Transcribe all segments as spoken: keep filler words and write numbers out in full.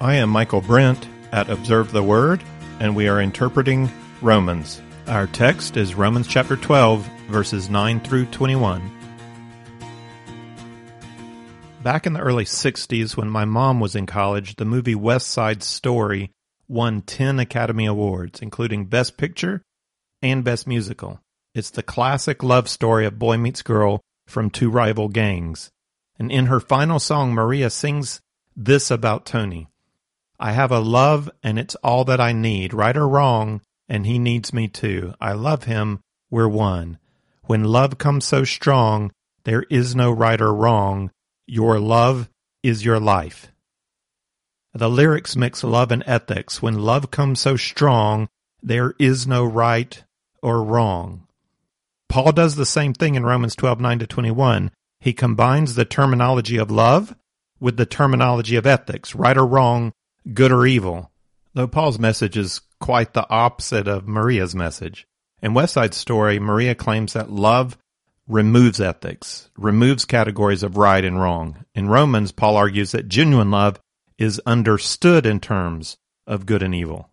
I am Michael Brent at Observe the Word, and we are interpreting Romans. Our text is Romans chapter twelve, verses nine through twenty-one. Back in the early sixties, when my mom was in college, the movie West Side Story won ten Academy Awards, including Best Picture and Best Musical. It's the classic love story of boy meets girl from two rival gangs. And in her final song, Maria sings this about Tony. I have a love, and it's all that I need, right or wrong, and he needs me too. I love him, we're one. When love comes so strong, there is no right or wrong. Your love is your life. The lyrics mix love and ethics. When love comes so strong, there is no right or wrong. Paul does the same thing in Romans twelve, nine to twenty-one. He combines the terminology of love with the terminology of ethics, right or wrong, good or evil, though Paul's message is quite the opposite of Maria's message. In West Side Story, Maria claims that love removes ethics, removes categories of right and wrong. In Romans, Paul argues that genuine love is understood in terms of good and evil.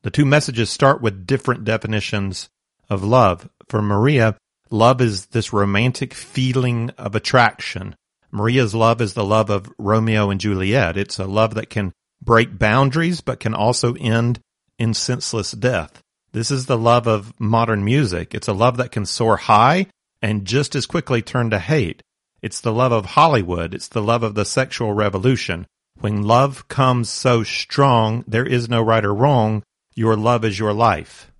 The two messages start with different definitions of love. For Maria, love is this romantic feeling of attraction. Maria's love is the love of Romeo and Juliet. It's a love that can break boundaries, but can also end in senseless death. This is the love of modern music. It's a love that can soar high and just as quickly turn to hate. It's the love of Hollywood. It's the love of the sexual revolution. When love comes so strong, there is no right or wrong. Your love is your life.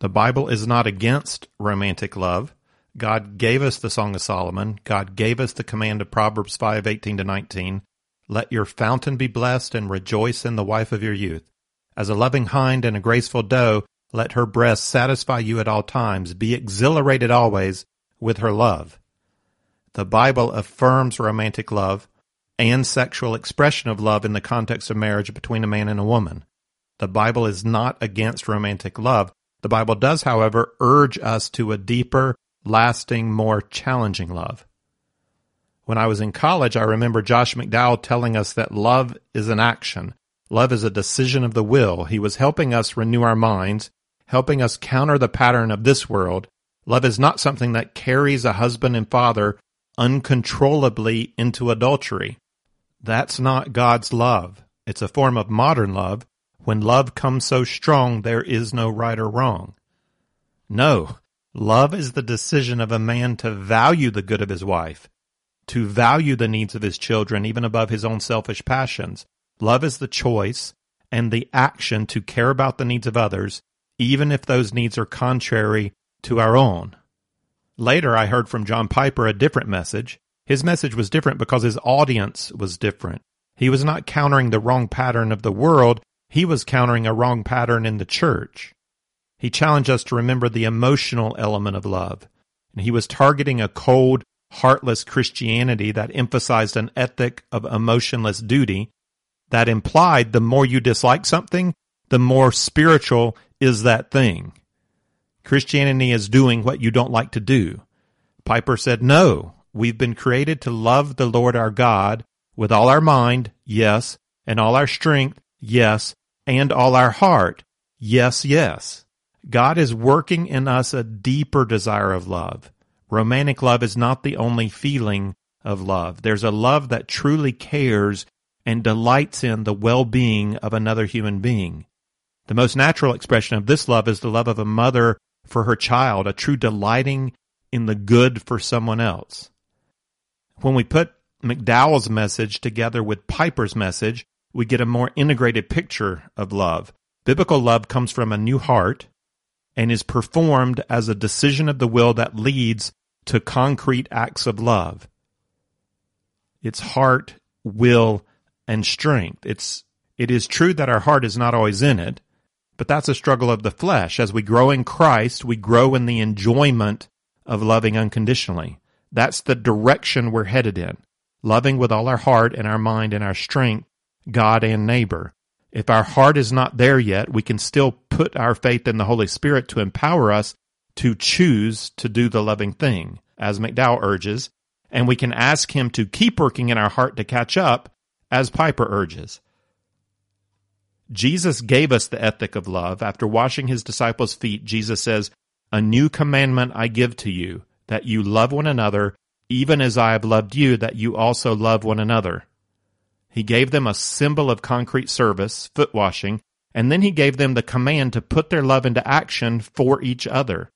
The Bible is not against romantic love. God gave us the Song of Solomon. God gave us the command of Proverbs five, eighteen to nineteen. Let your fountain be blessed and rejoice in the wife of your youth. As a loving hind and a graceful doe, let her breast satisfy you at all times. Be exhilarated always with her love. The Bible affirms romantic love and sexual expression of love in the context of marriage between a man and a woman. The Bible is not against romantic love. The Bible does, however, urge us to a deeper, lasting, more challenging love. When I was in college, I remember Josh McDowell telling us that love is an action. Love is a decision of the will. He was helping us renew our minds, helping us counter the pattern of this world. Love is not something that carries a husband and father uncontrollably into adultery. That's not God's love. It's a form of modern love. When love comes so strong, there is no right or wrong. No, love is the decision of a man to value the good of his wife, to value the needs of his children, even above his own selfish passions. Love is the choice and the action to care about the needs of others, even if those needs are contrary to our own. Later, I heard from John Piper a different message. His message was different because his audience was different. He was not countering the wrong pattern of the world. He was countering a wrong pattern in the church. He challenged us to remember the emotional element of love. And he was targeting a cold, heartless Christianity that emphasized an ethic of emotionless duty that implied the more you dislike something, the more spiritual is that thing. Christianity is doing what you don't like to do. Piper said, no, we've been created to love the Lord our God with all our mind, yes, and all our strength, yes, and all our heart, yes, yes. God is working in us a deeper desire of love. Romantic love is not the only feeling of love. There's a love that truly cares and delights in the well-being of another human being. The most natural expression of this love is the love of a mother for her child, a true delighting in the good for someone else. When we put McDowell's message together with Piper's message, we get a more integrated picture of love. Biblical love comes from a new heart and is performed as a decision of the will that leads to concrete acts of love. It's heart, will, and strength. It's, it is true that our heart is not always in it, but that's a struggle of the flesh. As we grow in Christ, we grow in the enjoyment of loving unconditionally. That's the direction we're headed in, loving with all our heart and our mind and our strength, God and neighbor. If our heart is not there yet, we can still put our faith in the Holy Spirit to empower us to choose to do the loving thing, as McDowell urges, and we can ask Him to keep working in our heart to catch up as Piper urges. Jesus gave us the ethic of love. After washing his disciples' feet, Jesus says, "A new commandment I give to you, that you love one another, even as I have loved you, that you also love one another." He gave them a symbol of concrete service, foot washing, and then he gave them the command to put their love into action for each other.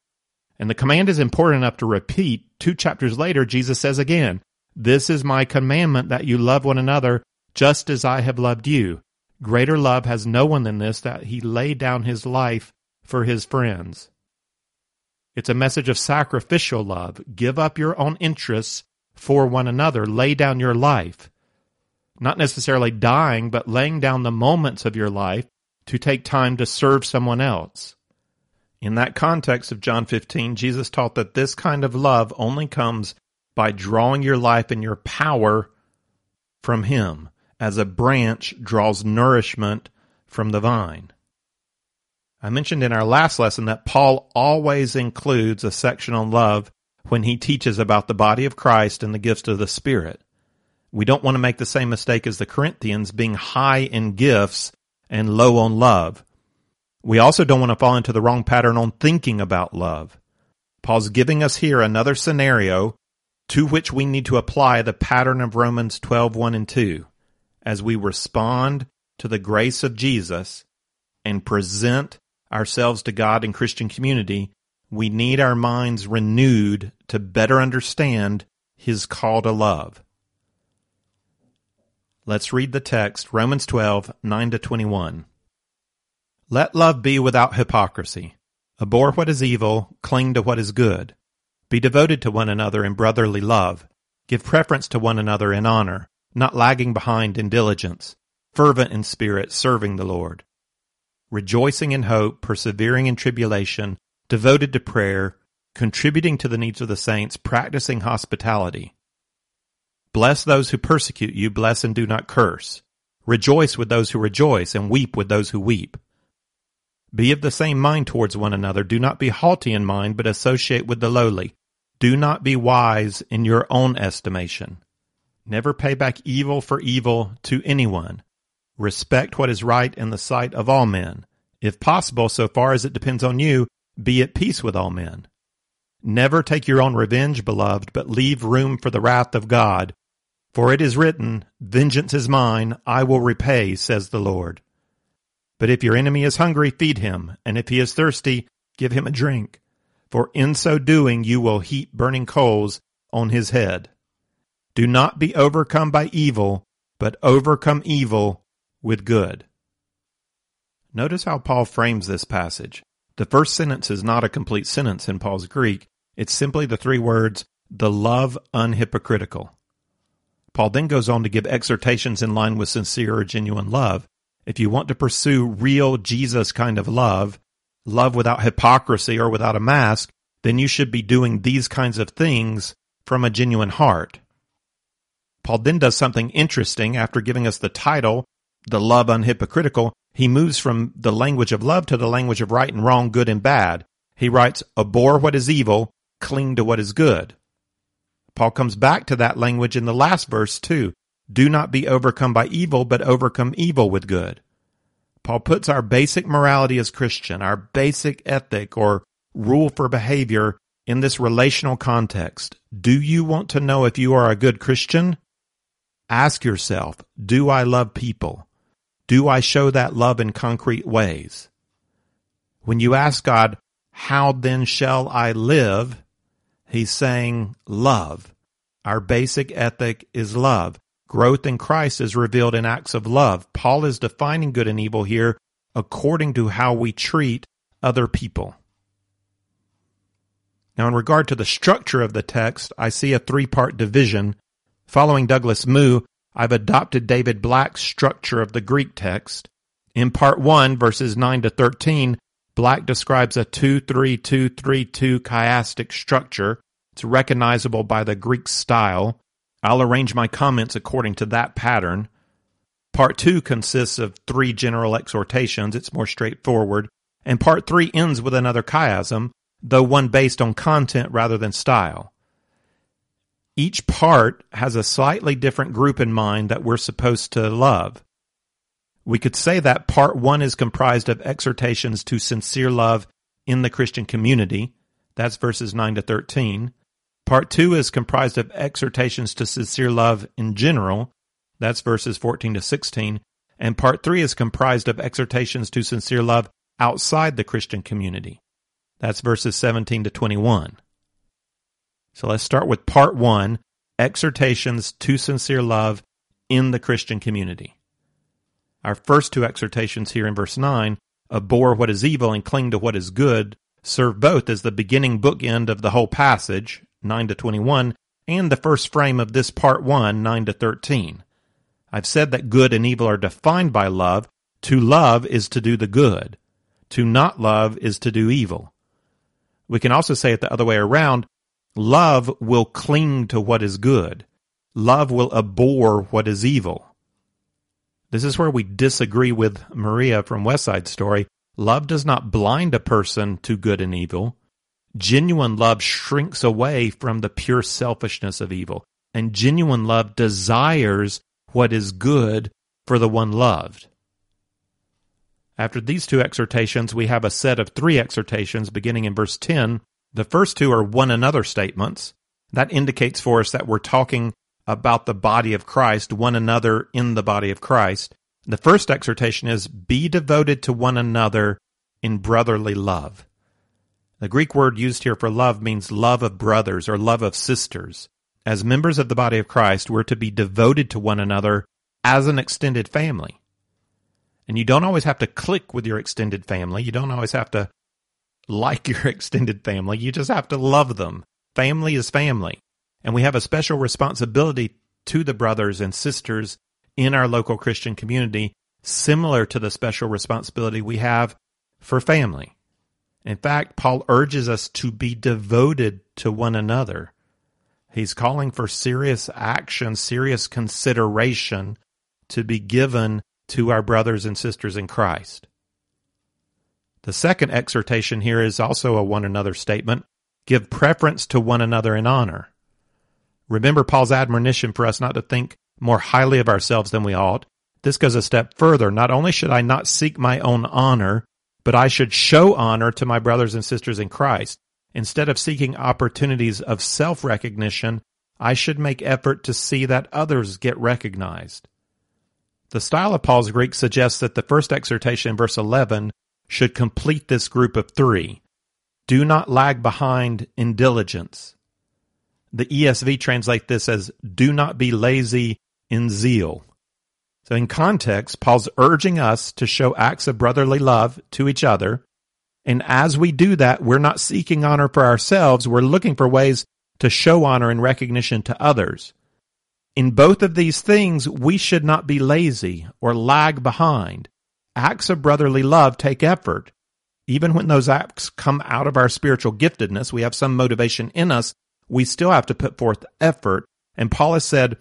And the command is important enough to repeat. Two chapters later, Jesus says again, "This is my commandment, that you love one another, just as I have loved you. Greater love has no one than this, that he laid down his life for his friends." It's a message of sacrificial love. Give up your own interests for one another. Lay down your life. Not necessarily dying, but laying down the moments of your life to take time to serve someone else. In that context of John fifteen, Jesus taught that this kind of love only comes by drawing your life and your power from him, as a branch draws nourishment from the vine. I mentioned in our last lesson that Paul always includes a section on love when he teaches about the body of Christ and the gifts of the Spirit. We don't want to make the same mistake as the Corinthians, being high in gifts and low on love. We also don't want to fall into the wrong pattern on thinking about love. Paul's giving us here another scenario to which we need to apply the pattern of Romans twelve, one and two as we respond to the grace of Jesus and present ourselves to God and Christian community. We need our minds renewed to better understand his call to love. Let's read the text, Romans twelve, nine to twenty-one. "Let love be without hypocrisy. Abhor what is evil, cling to what is good. Be devoted to one another in brotherly love. Give preference to one another in honor, not lagging behind in diligence, fervent in spirit, serving the Lord. Rejoicing in hope, persevering in tribulation, devoted to prayer, contributing to the needs of the saints, practicing hospitality. Bless those who persecute you, bless and do not curse. Rejoice with those who rejoice, and weep with those who weep. Be of the same mind towards one another. Do not be haughty in mind, but associate with the lowly. Do not be wise in your own estimation. Never pay back evil for evil to anyone. Respect what is right in the sight of all men. If possible, so far as it depends on you, be at peace with all men. Never take your own revenge, beloved, but leave room for the wrath of God. For it is written, 'Vengeance is mine, I will repay,' says the Lord. But if your enemy is hungry, feed him, and if he is thirsty, give him a drink. For in so doing you will heap burning coals on his head. Do not be overcome by evil, but overcome evil with good." Notice how Paul frames this passage. The first sentence is not a complete sentence in Paul's Greek. It's simply the three words, "the love unhypocritical." Paul then goes on to give exhortations in line with sincere or genuine love. If you want to pursue real Jesus kind of love, love without hypocrisy or without a mask, then you should be doing these kinds of things from a genuine heart. Paul then does something interesting. After giving us the title, "The Love Unhypocritical," he moves from the language of love to the language of right and wrong, good and bad. He writes, "Abhor what is evil, cling to what is good." Paul comes back to that language in the last verse too. "Do not be overcome by evil, but overcome evil with good." Paul puts our basic morality as Christian, our basic ethic or rule for behavior, in this relational context. Do you want to know if you are a good Christian? Ask yourself, do I love people? Do I show that love in concrete ways? When you ask God, "How then shall I live?" he's saying, love. Our basic ethic is love. Growth in Christ is revealed in acts of love. Paul is defining good and evil here according to how we treat other people. Now, in regard to the structure of the text, I see a three-part division. Following Douglas Moo, I've adopted David Black's structure of the Greek text. In part one, verses nine to thirteen, Black describes a two three two three two chiastic structure. It's recognizable by the Greek style. I'll arrange my comments according to that pattern. Part two consists of three general exhortations. It's more straightforward. And part three ends with another chiasm, though one based on content rather than style. Each part has a slightly different group in mind that we're supposed to love. We could say that part one is comprised of exhortations to sincere love in the Christian community. That's verses nine to thirteen. Part two is comprised of exhortations to sincere love in general. That's verses fourteen to sixteen. And part three is comprised of exhortations to sincere love outside the Christian community. That's verses seventeen to twenty-one. So let's start with part one, exhortations to sincere love in the Christian community. Our first two exhortations here in verse nine, abhor what is evil and cling to what is good, serve both as the beginning bookend of the whole passage, nine to twenty-one, and the first frame of this part one, nine to thirteen. I've said that good and evil are defined by love. To love is to do the good. To not love is to do evil. We can also say it the other way around. Love will cling to what is good. Love will abhor what is evil. This is where we disagree with Maria from West Side Story. Love does not blind a person to good and evil. Genuine love shrinks away from the pure selfishness of evil, and genuine love desires what is good for the one loved. After these two exhortations, we have a set of three exhortations beginning in verse ten. The first two are one another statements. That indicates for us that we're talking about the body of Christ, one another in the body of Christ. The first exhortation is, be devoted to one another in brotherly love. The Greek word used here for love means love of brothers or love of sisters. As members of the body of Christ, we're to be devoted to one another as an extended family. And you don't always have to click with your extended family. You don't always have to like your extended family. You just have to love them. Family is family. And we have a special responsibility to the brothers and sisters in our local Christian community, similar to the special responsibility we have for family. In fact, Paul urges us to be devoted to one another. He's calling for serious action, serious consideration to be given to our brothers and sisters in Christ. The second exhortation here is also a one another statement. Give preference to one another in honor. Remember Paul's admonition for us not to think more highly of ourselves than we ought. This goes a step further. Not only should I not seek my own honor, but I should show honor to my brothers and sisters in Christ. Instead of seeking opportunities of self-recognition, I should make effort to see that others get recognized. The style of Paul's Greek suggests that the first exhortation in verse eleven should complete this group of three. Do not lag behind in diligence. The E S V translates this as, do not be lazy in zeal. So in context, Paul's urging us to show acts of brotherly love to each other. And as we do that, we're not seeking honor for ourselves. We're looking for ways to show honor and recognition to others. In both of these things, we should not be lazy or lag behind. Acts of brotherly love take effort. Even when those acts come out of our spiritual giftedness, we have some motivation in us, we still have to put forth effort. And Paul has said,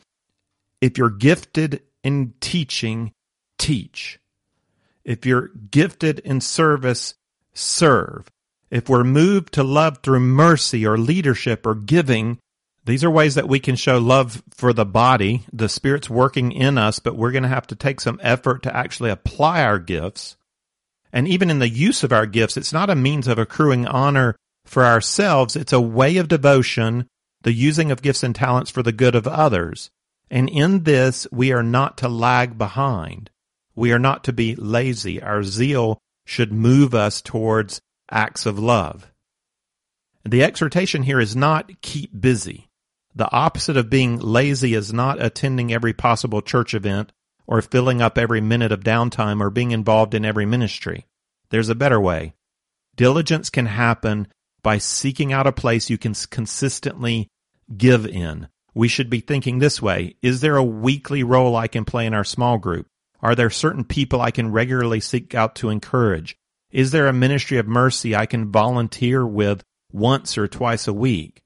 if you're gifted in teaching, teach. If you're gifted in service, serve. If we're moved to love through mercy or leadership or giving, these are ways that we can show love for the body. The Spirit's working in us, but we're going to have to take some effort to actually apply our gifts. And even in the use of our gifts, it's not a means of accruing honor for ourselves. It's a way of devotion, the using of gifts and talents for the good of others. And in this, we are not to lag behind. We are not to be lazy. Our zeal should move us towards acts of love. The exhortation here is not keep busy. The opposite of being lazy is not attending every possible church event or filling up every minute of downtime or being involved in every ministry. There's a better way. Diligence can happen by seeking out a place you can consistently give in. We should be thinking this way. Is there a weekly role I can play in our small group? Are there certain people I can regularly seek out to encourage? Is there a ministry of mercy I can volunteer with once or twice a week?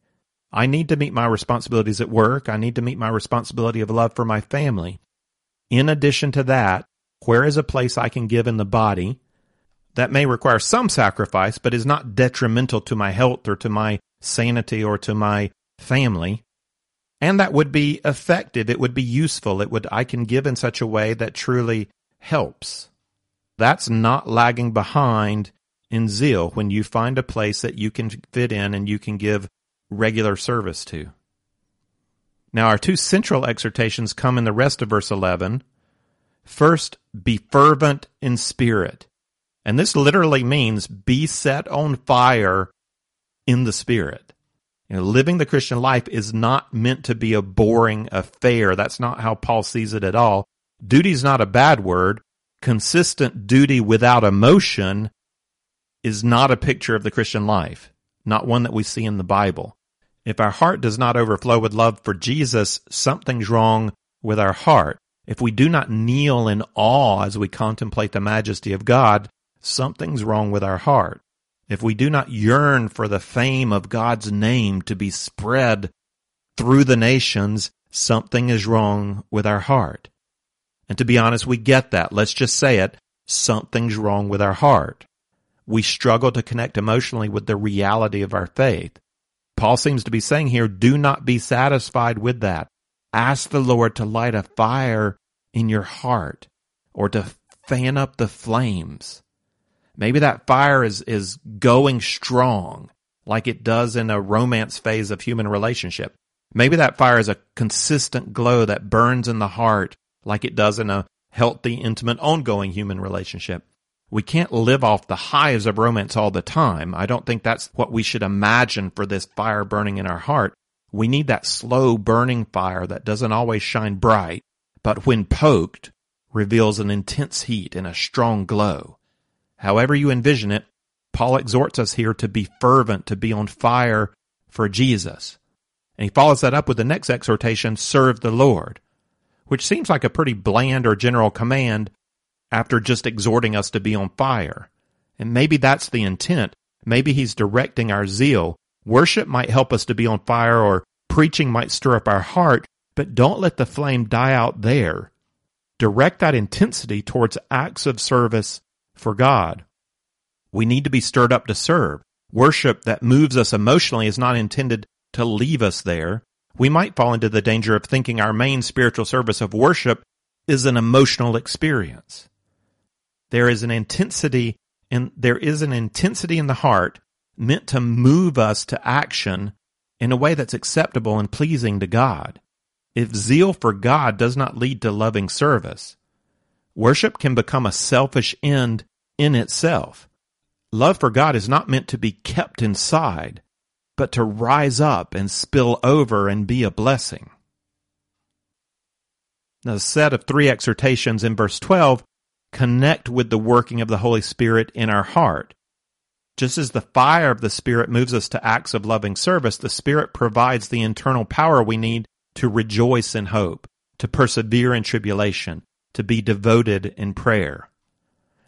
I need to meet my responsibilities at work. I need to meet my responsibility of love for my family. In addition to that, where is a place I can give in the body that may require some sacrifice, but is not detrimental to my health or to my sanity or to my family? And that would be effective. It would be useful. It would, I can give in such a way that truly helps. That's not lagging behind in zeal when you find a place that you can fit in and you can give regular service to. Now, our two central exhortations come in the rest of verse eleven. First, be fervent in spirit. And this literally means be set on fire in the spirit. You know, living the Christian life is not meant to be a boring affair. That's not how Paul sees it at all. Duty is not a bad word. Consistent duty without emotion is not a picture of the Christian life, not one that we see in the Bible. If our heart does not overflow with love for Jesus, something's wrong with our heart. If we do not kneel in awe as we contemplate the majesty of God, something's wrong with our heart. If we do not yearn for the fame of God's name to be spread through the nations, something is wrong with our heart. And to be honest, we get that. Let's just say it. Something's wrong with our heart. We struggle to connect emotionally with the reality of our faith. Paul seems to be saying here, do not be satisfied with that. Ask the Lord to light a fire in your heart or to fan up the flames. Maybe that fire is, is going strong like it does in a romance phase of human relationship. Maybe that fire is a consistent glow that burns in the heart like it does in a healthy, intimate, ongoing human relationship. We can't live off the highs of romance all the time. I don't think that's what we should imagine for this fire burning in our heart. We need that slow burning fire that doesn't always shine bright, but when poked, reveals an intense heat and a strong glow. However you envision it, Paul exhorts us here to be fervent, to be on fire for Jesus. And he follows that up with the next exhortation, serve the Lord, which seems like a pretty bland or general command after just exhorting us to be on fire. And maybe that's the intent. Maybe he's directing our zeal. Worship might help us to be on fire, or preaching might stir up our heart, but don't let the flame die out there. Direct that intensity towards acts of service for God. We need to be stirred up to serve. Worship that moves us emotionally is not intended to leave us there. We might fall into the danger of thinking our main spiritual service of worship is an emotional experience. There is an intensity and there is an intensity in the heart meant to move us to action in a way that's acceptable and pleasing to God. If zeal for God does not lead to loving service, worship can become a selfish end in itself. Love for God is not meant to be kept inside, but to rise up and spill over and be a blessing. Now, the set of three exhortations in verse twelve connect with the working of the Holy Spirit in our heart. Just as the fire of the Spirit moves us to acts of loving service, the Spirit provides the internal power we need to rejoice in hope, to persevere in tribulation, to be devoted in prayer.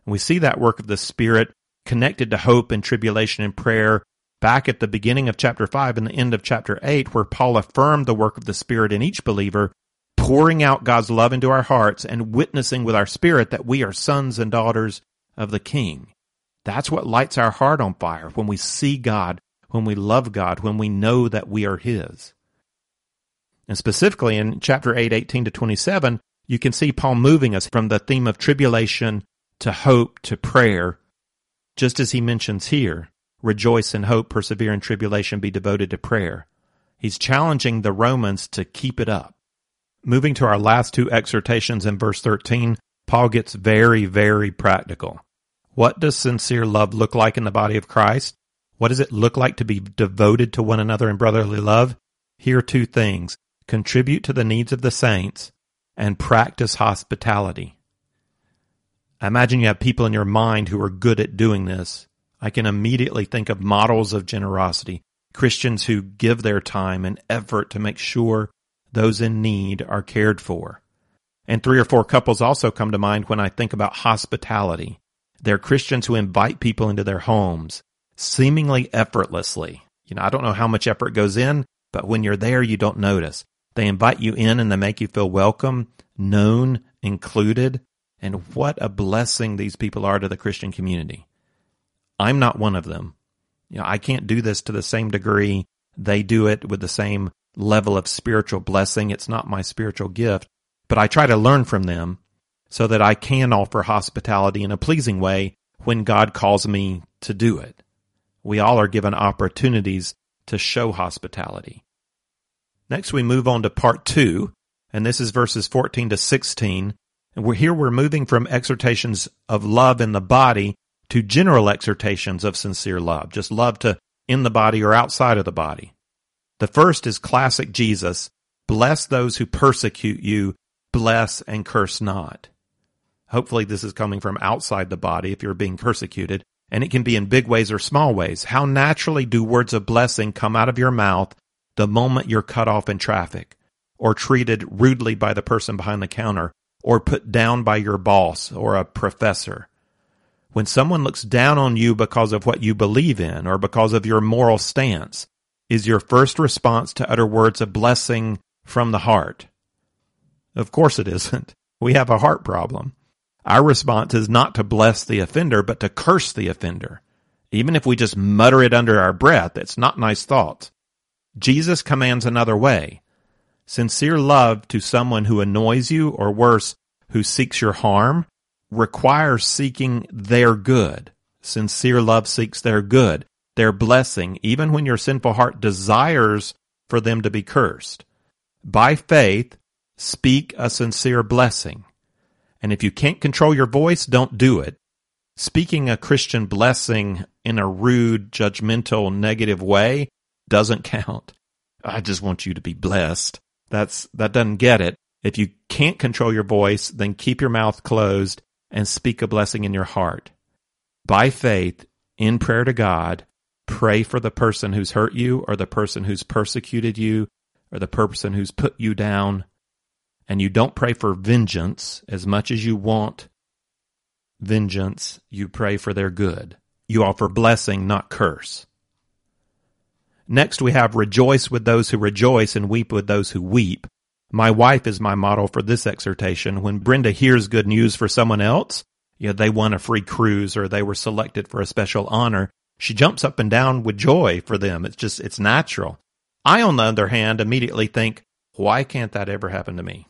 And we see that work of the Spirit connected to hope and tribulation and prayer back at the beginning of chapter five and the end of chapter eight, where Paul affirmed the work of the Spirit in each believer, pouring out God's love into our hearts and witnessing with our spirit that we are sons and daughters of the King. That's what lights our heart on fire, when we see God, when we love God, when we know that we are His. And specifically in chapter eight, eighteen to twenty-seven, you can see Paul moving us from the theme of tribulation to hope to prayer, just as he mentions here, rejoice in hope, persevere in tribulation, be devoted to prayer. He's challenging the Romans to keep it up. Moving to our last two exhortations in verse thirteen, Paul gets very, very practical. What does sincere love look like in the body of Christ? What does it look like to be devoted to one another in brotherly love? Here are two things: contribute to the needs of the saints and practice hospitality. I imagine you have people in your mind who are good at doing this. I can immediately think of models of generosity, Christians who give their time and effort to make sure those in need are cared for. And three or four couples also come to mind when I think about hospitality. They're Christians who invite people into their homes, seemingly effortlessly. You know, I don't know how much effort goes in, but when you're there, you don't notice. They invite you in and they make you feel welcome, known, included. And what a blessing these people are to the Christian community. I'm not one of them. You know, I can't do this to the same degree they do it with the same level of spiritual blessing. It's not my spiritual gift, but I try to learn from them so that I can offer hospitality in a pleasing way when God calls me to do it. We all are given opportunities to show hospitality. Next, we move on to part two, and this is verses fourteen to sixteen. And we're here we're moving from exhortations of love in the body to general exhortations of sincere love, just love to in the body or outside of the body. The first is classic Jesus, bless those who persecute you, bless and curse not. Hopefully this is coming from outside the body if you're being persecuted, and it can be in big ways or small ways. How naturally do words of blessing come out of your mouth the moment you're cut off in traffic, or treated rudely by the person behind the counter, or put down by your boss or a professor? When someone looks down on you because of what you believe in or because of your moral stance, is your first response to utter words of blessing from the heart? Of course it isn't. We have a heart problem. Our response is not to bless the offender, but to curse the offender. Even if we just mutter it under our breath, it's not nice thoughts. Jesus commands another way. Sincere love to someone who annoys you, or worse, who seeks your harm, requires seeking their good. Sincere love seeks their good, their blessing, even when your sinful heart desires for them to be cursed. By faith, speak a sincere blessing. And if you can't control your voice, don't do it. Speaking a Christian blessing in a rude, judgmental, negative way doesn't count. I just want you to be blessed. That's, that doesn't get it. If you can't control your voice, then keep your mouth closed and speak a blessing in your heart. By faith, in prayer to God, pray for the person who's hurt you, or the person who's persecuted you, or the person who's put you down. And you don't pray for vengeance as much as you want vengeance. You pray for their good. You offer blessing, not curse. Next, we have rejoice with those who rejoice and weep with those who weep. My wife is my model for this exhortation. When Brenda hears good news for someone else, you know, they won a free cruise or they were selected for a special honor, she jumps up and down with joy for them. It's just, it's natural. I, on the other hand, immediately think, why can't that ever happen to me?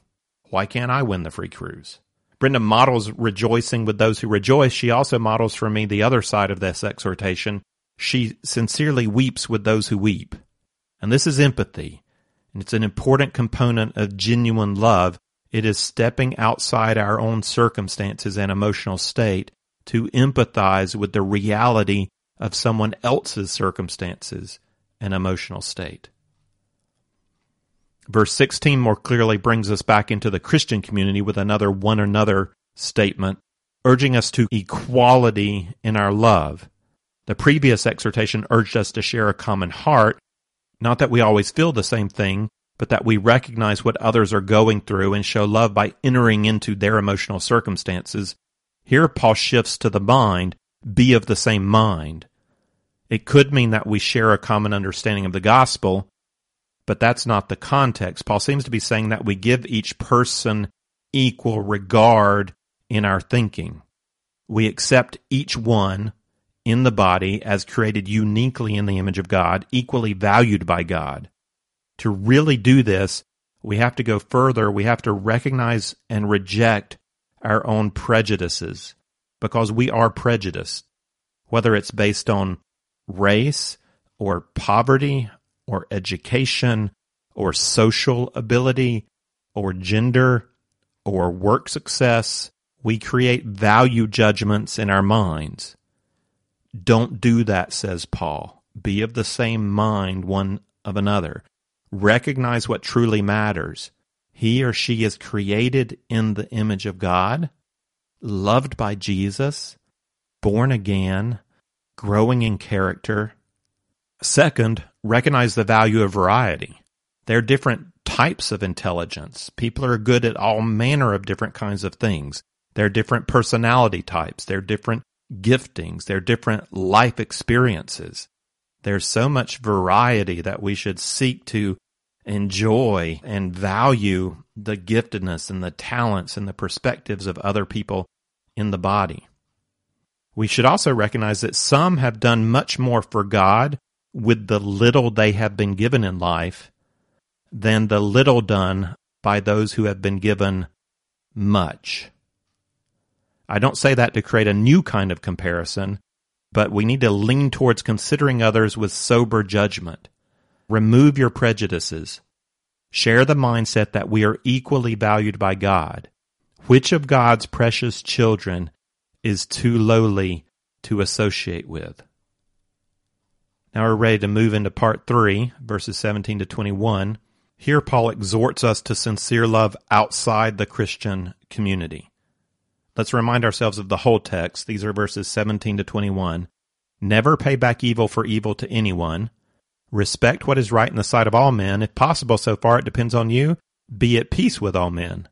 Why can't I win the free cruise? Brenda models rejoicing with those who rejoice. She also models for me the other side of this exhortation. She sincerely weeps with those who weep. And this is empathy. And it's an important component of genuine love. It is stepping outside our own circumstances and emotional state to empathize with the reality of someone else's circumstances and emotional state. Verse sixteen more clearly brings us back into the Christian community with another one another statement, urging us to equality in our love. The previous exhortation urged us to share a common heart, not that we always feel the same thing, but that we recognize what others are going through and show love by entering into their emotional circumstances. Here, Paul shifts to the mind, be of the same mind. It could mean that we share a common understanding of the gospel, but that's not the context. Paul seems to be saying that we give each person equal regard in our thinking. We accept each one in the body as created uniquely in the image of God, equally valued by God. To really do this, we have to go further. We have to recognize and reject our own prejudices, because we are prejudiced, whether it's based on race or poverty or education or social ability or gender or work success. We create value judgments in our minds. Don't do that, says Paul. Be of the same mind one of another. Recognize what truly matters. He or she is created in the image of God, loved by Jesus, born again, growing in character. Second, recognize the value of variety. There are different types of intelligence. People are good at all manner of different kinds of things. There are different personality types. There are different giftings, their different life experiences. There's so much variety that we should seek to enjoy and value the giftedness and the talents and the perspectives of other people in the body. We should also recognize that some have done much more for God with the little they have been given in life than the little done by those who have been given much. I don't say that to create a new kind of comparison, but we need to lean towards considering others with sober judgment. Remove your prejudices. Share the mindset that we are equally valued by God. Which of God's precious children is too lowly to associate with? Now we're ready to move into part three, verses seventeen to twenty-one. Here Paul exhorts us to sincere love outside the Christian community. Let's remind ourselves of the whole text. These are verses seventeen to twenty-one. Never pay back evil for evil to anyone. Respect what is right in the sight of all men. If possible, so far it depends on you, be at peace with all men.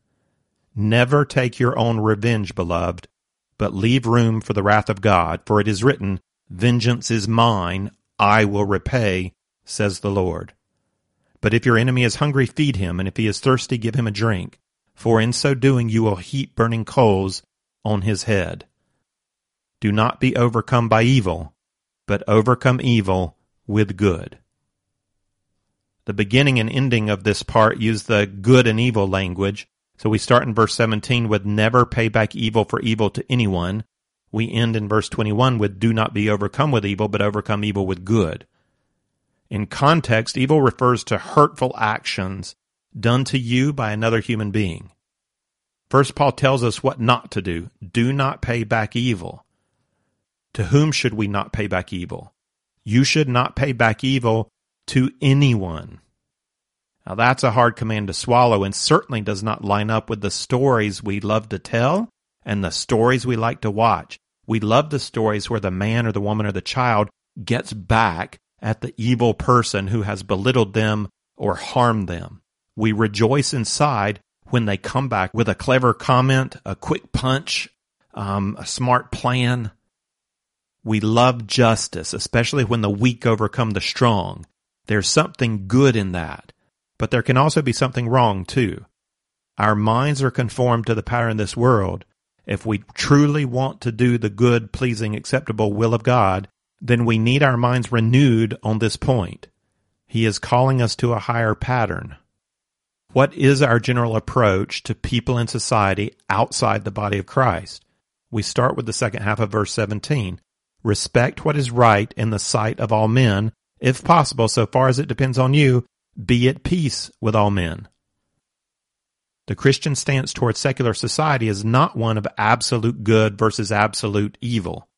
Never take your own revenge, beloved, but leave room for the wrath of God, for it is written, "Vengeance is mine, I will repay, says the Lord." But if your enemy is hungry, feed him, and if he is thirsty, give him a drink, for in so doing you will heap burning coals on his head. Do not be overcome by evil, but overcome evil with good. The beginning and ending of this part use the good and evil language. So we start in verse seventeen with never pay back evil for evil to anyone. We end in verse twenty-one with do not be overcome with evil, but overcome evil with good. In context, evil refers to hurtful actions done to you by another human being. First, Paul tells us what not to do. Do not pay back evil. To whom should we not pay back evil? You should not pay back evil to anyone. Now that's a hard command to swallow and certainly does not line up with the stories we love to tell and the stories we like to watch. We love the stories where the man or the woman or the child gets back at the evil person who has belittled them or harmed them. We rejoice inside when they come back with a clever comment, a quick punch, um, a smart plan. We love justice, especially when the weak overcome the strong. There's something good in that, but there can also be something wrong too. Our minds are conformed to the pattern of this world. If we truly want to do the good, pleasing, acceptable will of God, then we need our minds renewed on this point. He is calling us to a higher pattern. What is our general approach to people in society outside the body of Christ? We start with the second half of verse seventeen. Respect what is right in the sight of all men. If possible, so far as it depends on you, be at peace with all men. The Christian stance towards secular society is not one of absolute good versus absolute evil.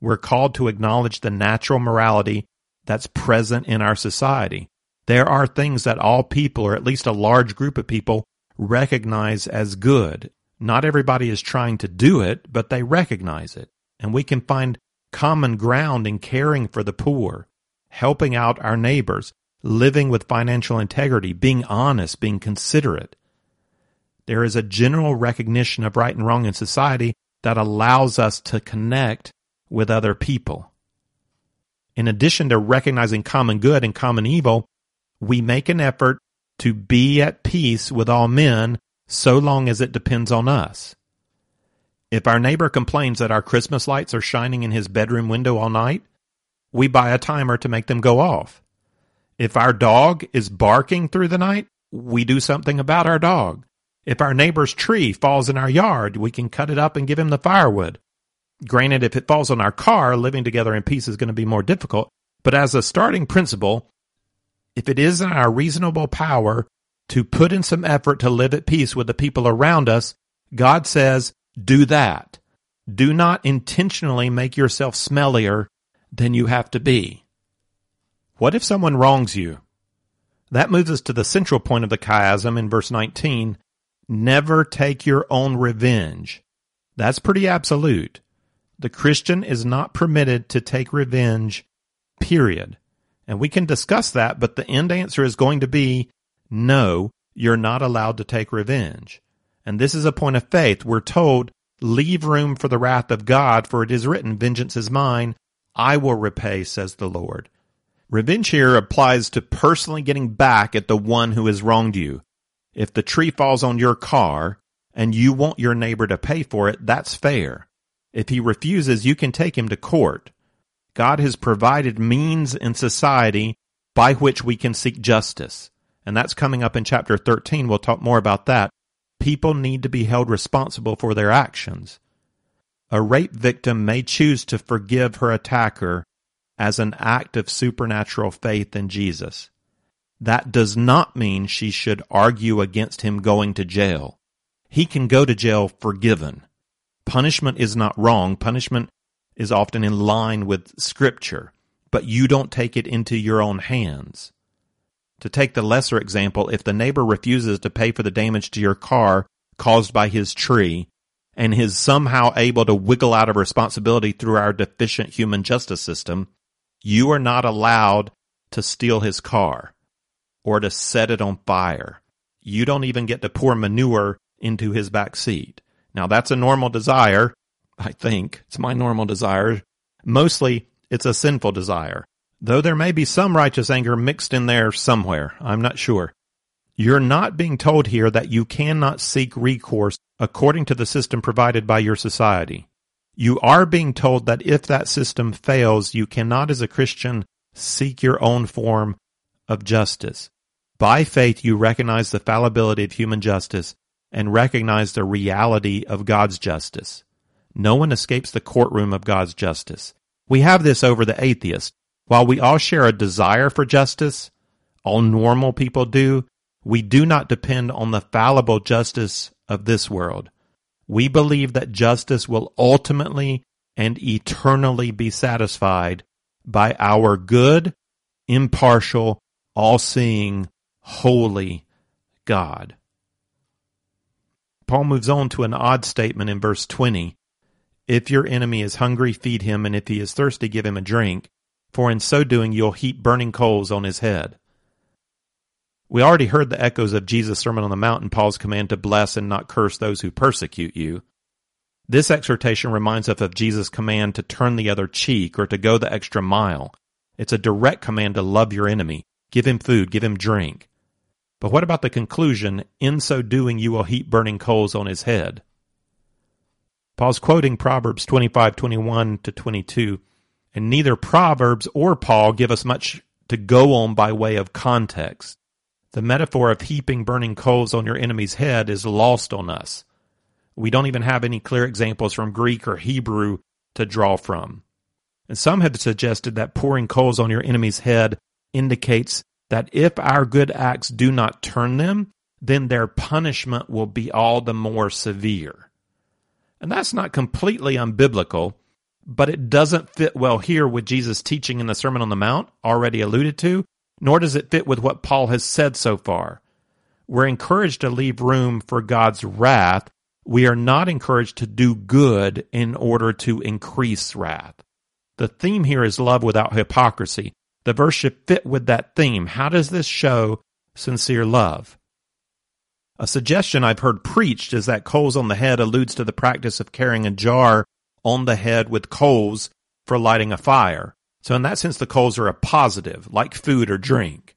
We're called to acknowledge the natural morality that's present in our society. There are things that all people, or at least a large group of people, recognize as good. Not everybody is trying to do it, but they recognize it. And we can find common ground in caring for the poor, helping out our neighbors, living with financial integrity, being honest, being considerate. There is a general recognition of right and wrong in society that allows us to connect with other people. In addition to recognizing common good and common evil, we make an effort to be at peace with all men so long as it depends on us. If our neighbor complains that our Christmas lights are shining in his bedroom window all night, we buy a timer to make them go off. If our dog is barking through the night, we do something about our dog. If our neighbor's tree falls in our yard, we can cut it up and give him the firewood. Granted, if it falls on our car, living together in peace is going to be more difficult. But as a starting principle, if it is in our reasonable power to put in some effort to live at peace with the people around us, God says, do that. Do not intentionally make yourself smellier than you have to be. What if someone wrongs you? That moves us to the central point of the chiasm in verse nineteen. Never take your own revenge. That's pretty absolute. The Christian is not permitted to take revenge, period. And we can discuss that, but the end answer is going to be, no, you're not allowed to take revenge. And this is a point of faith. We're told, leave room for the wrath of God, for it is written, vengeance is mine, I will repay, says the Lord. Revenge here applies to personally getting back at the one who has wronged you. If the tree falls on your car and you want your neighbor to pay for it, that's fair. If he refuses, you can take him to court. God has provided means in society by which we can seek justice, and that's coming up in chapter thirteen. We'll talk more about that. People need to be held responsible for their actions. A rape victim may choose to forgive her attacker as an act of supernatural faith in Jesus. That does not mean she should argue against him going to jail. He can go to jail forgiven. Punishment is not wrong. Punishment is often in line with Scripture, but you don't take it into your own hands. To take the lesser example, if the neighbor refuses to pay for the damage to your car caused by his tree, and is somehow able to wiggle out of responsibility through our deficient human justice system, you are not allowed to steal his car or to set it on fire. You don't even get to pour manure into his back seat. Now, that's a normal desire, I think. It's my normal desire. Mostly, it's a sinful desire, though there may be some righteous anger mixed in there somewhere. I'm not sure. You're not being told here that you cannot seek recourse according to the system provided by your society. You are being told that if that system fails, you cannot, as a Christian, seek your own form of justice. By faith, you recognize the fallibility of human justice and recognize the reality of God's justice. No one escapes the courtroom of God's justice. We have this over the atheist. While we all share a desire for justice, all normal people do, we do not depend on the fallible justice of this world. We believe that justice will ultimately and eternally be satisfied by our good, impartial, all-seeing, holy God. Paul moves on to an odd statement in verse twenty. If your enemy is hungry, feed him, and if he is thirsty, give him a drink, for in so doing you'll heap burning coals on his head. We already heard the echoes of Jesus' Sermon on the Mount and Paul's command to bless and not curse those who persecute you. This exhortation reminds us of Jesus' command to turn the other cheek or to go the extra mile. It's a direct command to love your enemy. Give him food, give him drink. But what about the conclusion, in so doing you will heap burning coals on his head? Paul's quoting Proverbs twenty-five, twenty-one to twenty-two, and neither Proverbs or Paul give us much to go on by way of context. The metaphor of heaping burning coals on your enemy's head is lost on us. We don't even have any clear examples from Greek or Hebrew to draw from. And some have suggested that pouring coals on your enemy's head indicates that if our good acts do not turn them, then their punishment will be all the more severe. And that's not completely unbiblical, but it doesn't fit well here with Jesus' teaching in the Sermon on the Mount, already alluded to, nor does it fit with what Paul has said so far. We're encouraged to leave room for God's wrath. We are not encouraged to do good in order to increase wrath. The theme here is love without hypocrisy. The verse should fit with that theme. How does this show sincere love? A suggestion I've heard preached is that coals on the head alludes to the practice of carrying a jar on the head with coals for lighting a fire. So in that sense, the coals are a positive, like food or drink.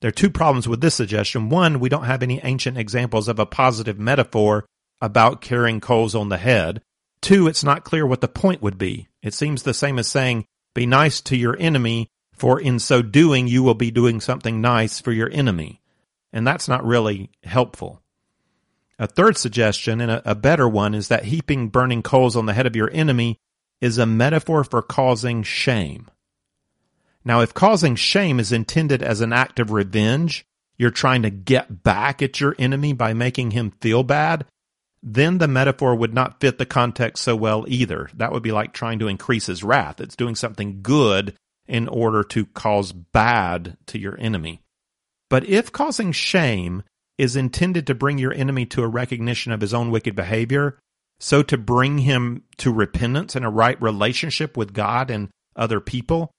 There are two problems with this suggestion. One, we don't have any ancient examples of a positive metaphor about carrying coals on the head. Two, it's not clear what the point would be. It seems the same as saying, be nice to your enemy, for in so doing you will be doing something nice for your enemy. And that's not really helpful. A third suggestion, and a better one, is that heaping burning coals on the head of your enemy is a metaphor for causing shame. Now, if causing shame is intended as an act of revenge, you're trying to get back at your enemy by making him feel bad, then the metaphor would not fit the context so well either. That would be like trying to increase his wrath. It's doing something good in order to cause bad to your enemy. But if causing shame is intended to bring your enemy to a recognition of his own wicked behavior, so to bring him to repentance and a right relationship with God and other people,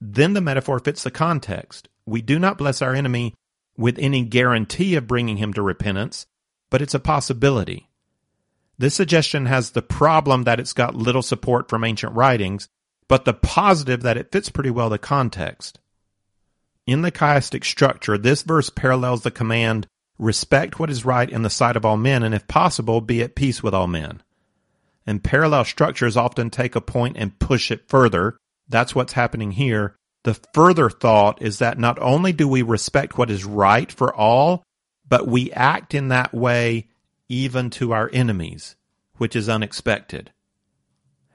then the metaphor fits the context. We do not bless our enemy with any guarantee of bringing him to repentance, but it's a possibility. This suggestion has the problem that it's got little support from ancient writings, but the positive that it fits pretty well the context. In the chiastic structure, this verse parallels the command, respect what is right in the sight of all men, and if possible, be at peace with all men. And parallel structures often take a point and push it further. That's what's happening here. The further thought is that not only do we respect what is right for all, but we act in that way even to our enemies, which is unexpected.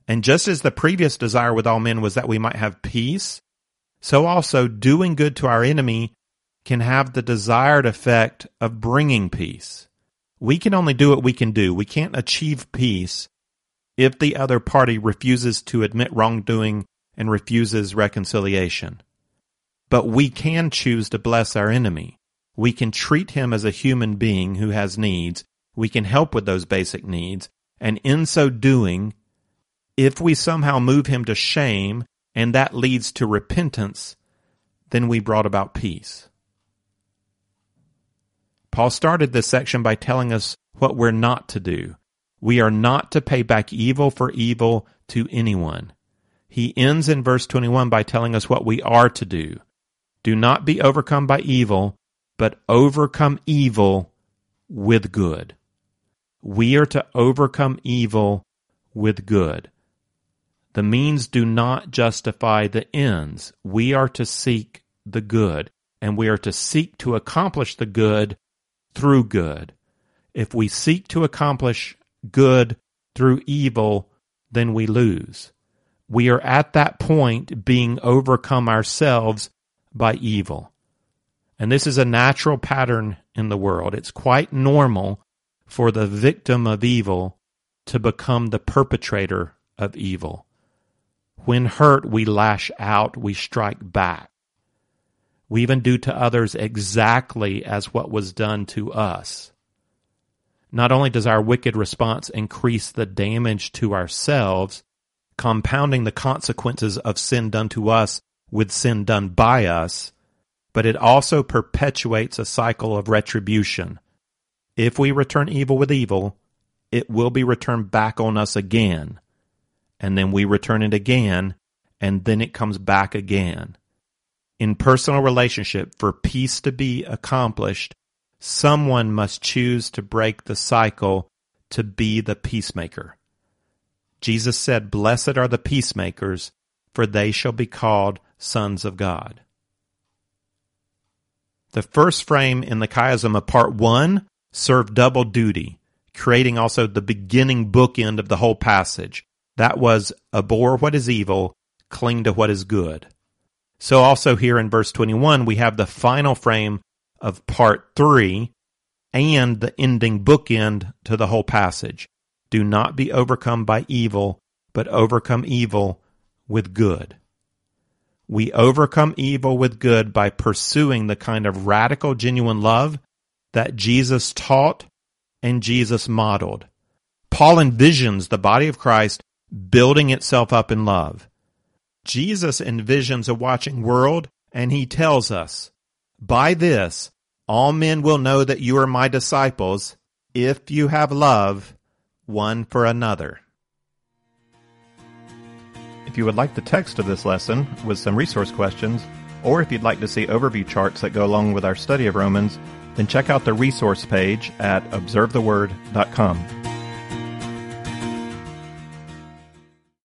And just as the previous desire with all men was that we might have peace, so also doing good to our enemy can have the desired effect of bringing peace. We can only do what we can do. We can't achieve peace if the other party refuses to admit wrongdoing and refuses reconciliation. But we can choose to bless our enemy. We can treat him as a human being who has needs. We can help with those basic needs. And in so doing, if we somehow move him to shame and that leads to repentance, then we brought about peace. Paul started this section by telling us what we're not to do. We are not to pay back evil for evil to anyone. He ends in verse twenty-one by telling us what we are to do. Do not be overcome by evil, but overcome evil with good. We are to overcome evil with good. The means do not justify the ends. We are to seek the good, and we are to seek to accomplish the good through good. If we seek to accomplish good through evil, then we lose. We are at that point being overcome ourselves by evil. And this is a natural pattern in the world. It's quite normal for the victim of evil to become the perpetrator of evil. When hurt, we lash out, we strike back. We even do to others exactly as what was done to us. Not only does our wicked response increase the damage to ourselves, compounding the consequences of sin done to us with sin done by us, but it also perpetuates a cycle of retribution. If we return evil with evil, it will be returned back on us again, and then we return it again, and then it comes back again. In personal relationship, for peace to be accomplished, someone must choose to break the cycle to be the peacemaker. Jesus said, "Blessed are the peacemakers, for they shall be called sons of God." The first frame in the chiasm of part one served double duty, creating also the beginning bookend of the whole passage. That was, abhor what is evil, cling to what is good. So also here in verse twenty-one, we have the final frame of part three and the ending bookend to the whole passage. Do not be overcome by evil, but overcome evil with good. We overcome evil with good by pursuing the kind of radical, genuine love that Jesus taught and Jesus modeled. Paul envisions the body of Christ building itself up in love. Jesus envisions a watching world, and he tells us, "By this, all men will know that you are my disciples, if you have love one for another." If you would like the text of this lesson with some resource questions, or if you'd like to see overview charts that go along with our study of Romans, then check out the resource page at observe the word dot com.